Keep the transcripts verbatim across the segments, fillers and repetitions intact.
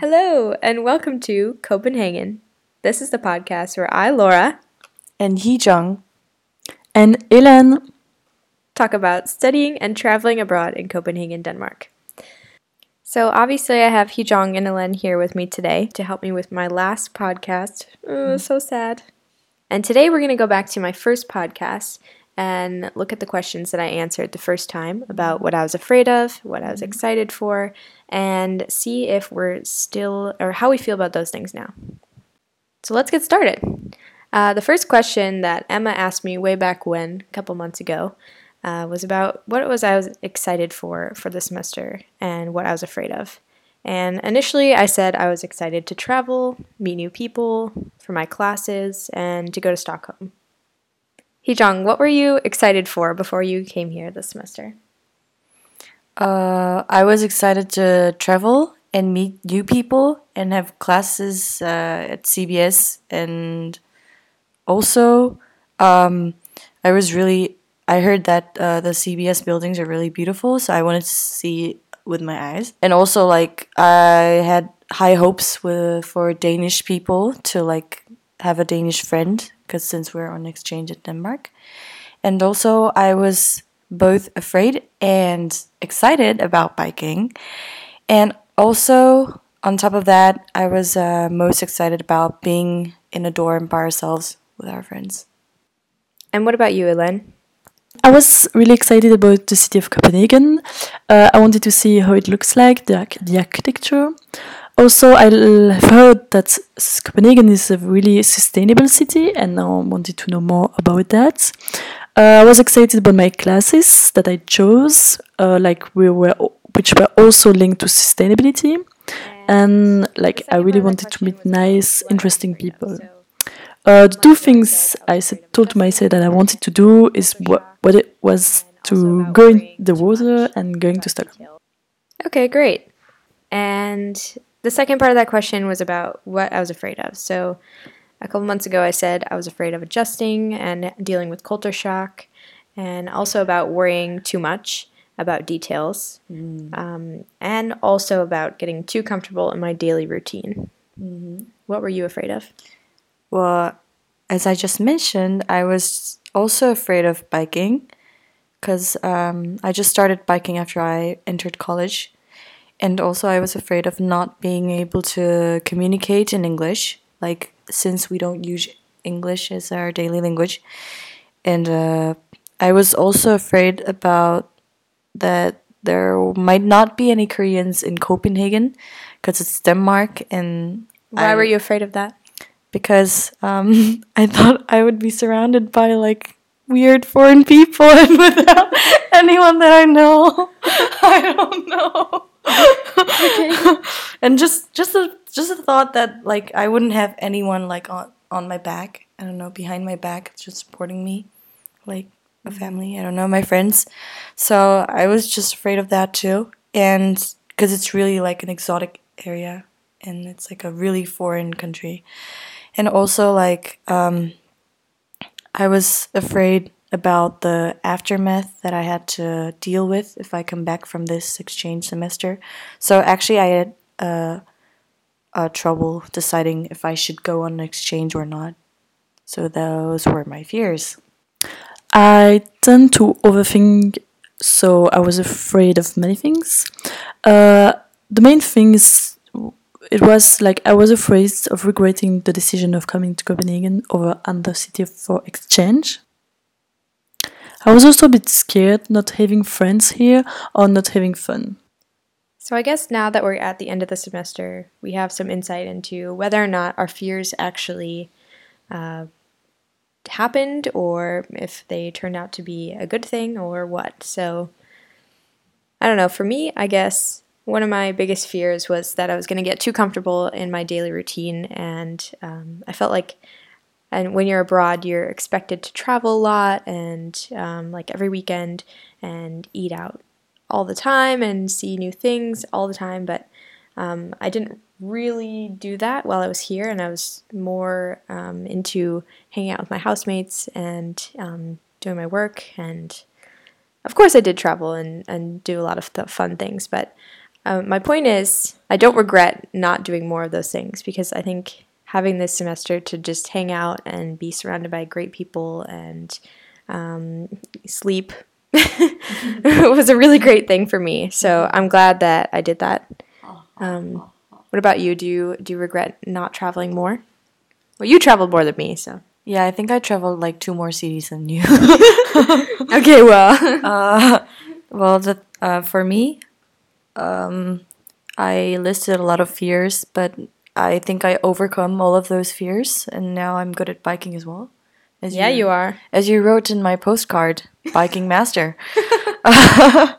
Hello, and welcome to Copenhagen. This is the podcast where I, Laura, and Hee Jung, and Hélène talk about studying and traveling abroad in Copenhagen, Denmark. So obviously I have Hee Jung and Hélène here with me today to help me with my last podcast. Oh, so sad. And today we're going to go back to my first podcast and look at the questions that I answered the first time about what I was afraid of, what I was excited for, and see if we're still, or how we feel about those things now. So let's get started. Uh, the first question that Emma asked me way back when, a couple months ago, uh, was about what it was I was excited for for the semester and what I was afraid of. And initially I said I was excited to travel, meet new people for my classes, and to go to Stockholm. Hee Jung, what were you excited for before you came here this semester? Uh, I was excited to travel and meet new people and have classes uh, at C B S. And also, um, I was really, I heard that uh, the C B S buildings are really beautiful, so I wanted to see with my eyes. And also, like, I had high hopes with, for Danish people to, like, have a Danish friend, because since we're on exchange at Denmark. And also I was both afraid and excited about biking. And also on top of that, I was uh, most excited about being in a dorm by ourselves with our friends. And what about you, Hélène? I was really excited about the city of Copenhagen. Uh, I wanted to see how it looks like, the, the architecture. Also, I've heard that Copenhagen is a really sustainable city, and I wanted to know more about that. Uh, I was excited about my classes that I chose, uh, like we were, which were also linked to sustainability, and, and like I really wanted to meet nice, interesting people. So uh, the two things I said, told myself that I wanted to do is what what it was to go in the water and going to Stockholm. Okay, great, and. The second part of that question was about what I was afraid of. So a couple months ago, I said I was afraid of adjusting and dealing with culture shock, and also about worrying too much about details, mm. um, and also about getting too comfortable in my daily routine. Mm-hmm. What were you afraid of? Well, as I just mentioned, I was also afraid of biking because um, I just started biking after I entered college. And also I was afraid of not being able to communicate in English, like since we don't use English as our daily language. And uh, I was also afraid about that there might not be any Koreans in Copenhagen because it's Denmark. And Why I, were you afraid of that? Because um, I thought I would be surrounded by like weird foreign people and without anyone that I know. I don't know. Okay. And just just a, just a thought that like I wouldn't have anyone like on, on my back, I don't know, behind my back, just supporting me, like a family, I don't know, my friends. So I was just afraid of that too, and because it's really like an exotic area and it's like a really foreign country. And also like um, I was afraid about the aftermath that I had to deal with if I come back from this exchange semester. So actually I had uh, uh, trouble deciding if I should go on an exchange or not. So those were my fears. I tend to overthink, so I was afraid of many things. Uh, the main thing is, it was like I was afraid of regretting the decision of coming to Copenhagen over another city for exchange. I was also a bit scared not having friends here or not having fun. So I guess now that we're at the end of the semester, we have some insight into whether or not our fears actually uh, happened, or if they turned out to be a good thing or what. So I don't know. For me, I guess one of my biggest fears was that I was going to get too comfortable in my daily routine, and um, I felt like And when you're abroad, you're expected to travel a lot and um, like every weekend and eat out all the time and see new things all the time. But um, I didn't really do that while I was here, and I was more um, into hanging out with my housemates and um, doing my work. And of course I did travel and, and do a lot of th- fun things, but Um, my point is, I don't regret not doing more of those things, because I think having this semester to just hang out and be surrounded by great people and um, sleep was a really great thing for me. So I'm glad that I did that. Um, what about you? Do you do you regret not traveling more? Well, you traveled more than me, so. Yeah, I think I traveled like two more cities than you. Okay, well. uh, well, the, uh, for me, um, I listed a lot of fears, but I think I overcome all of those fears, and now I'm good at biking as well. As yeah, you, you are. As you wrote in my postcard, biking master. uh,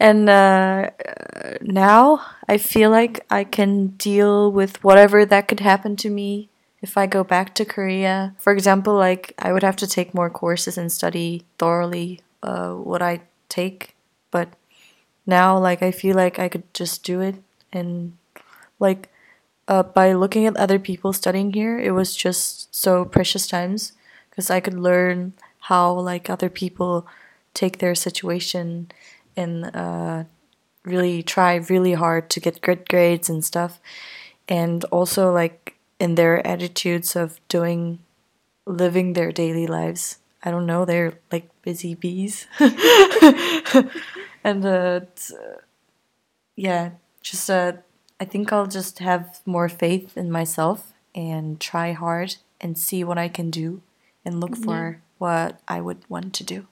and uh, now I feel like I can deal with whatever that could happen to me if I go back to Korea. For example, like I would have to take more courses and study thoroughly uh, what I take. But now, like, I feel like I could just do it. And like uh, by looking at other people studying here, it was just so precious times, because I could learn how like other people take their situation and uh, really try really hard to get good grades and stuff. And also like in their attitudes of doing, living their daily lives. I don't know, they're like busy bees. and uh, yeah, just uh, I think I'll just have more faith in myself and try hard and see what I can do and look for yeah. what I would want to do.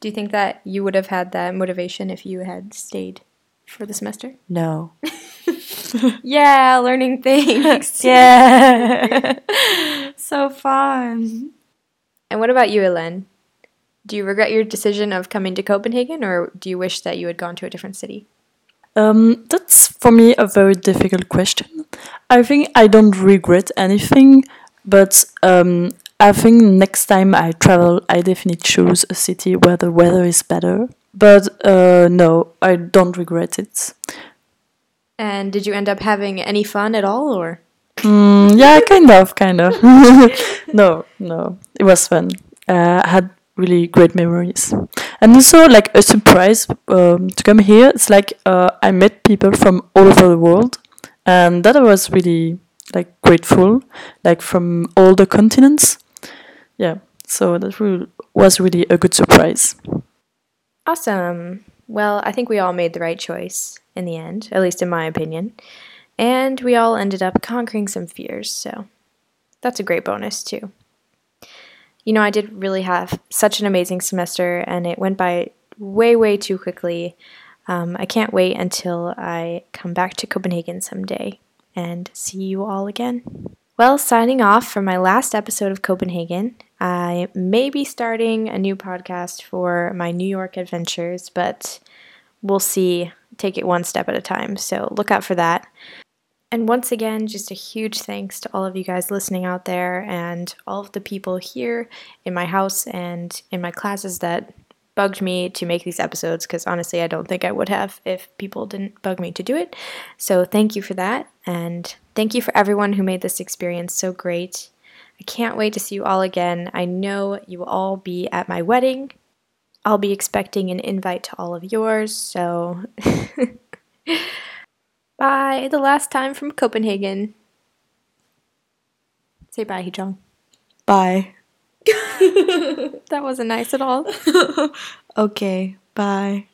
Do you think that you would have had that motivation if you had stayed for the semester? No. Yeah, learning things. Yeah. So fun. And what about you, Hélène? Do you regret your decision of coming to Copenhagen, or do you wish that you had gone to a different city? Um, that's, for me, a very difficult question. I think I don't regret anything, but um, I think next time I travel, I definitely choose a city where the weather is better. But uh, no, I don't regret it. And did you end up having any fun at all, or? Mm, yeah, kind of, kind of. no, no, it was fun. Uh, I had really great memories. And also, like, a surprise um, to come here. It's like uh, I met people from all over the world. And that I was really, like, grateful. Like, from all the continents. Yeah, so that re- was really a good surprise. Awesome. Well, I think we all made the right choice in the end, at least in my opinion. And we all ended up conquering some fears, so that's a great bonus too. You know, I did really have such an amazing semester, and it went by way, way too quickly. Um, I can't wait until I come back to Copenhagen someday and see you all again. Well, signing off for my last episode of Copenhagen. I may be starting a new podcast for my New York adventures, but we'll see. Take it one step at a time, so look out for that. And once again, just a huge thanks to all of you guys listening out there and all of the people here in my house and in my classes that bugged me to make these episodes, because honestly, I don't think I would have if people didn't bug me to do it. So thank you for that, and thank you for everyone who made this experience so great. I can't wait to see you all again. I know you will all be at my wedding. I'll be expecting an invite to all of yours, so bye, the last time from Copenhagen. Say bye, Hee Jung. Bye. That wasn't nice at all. Okay, bye.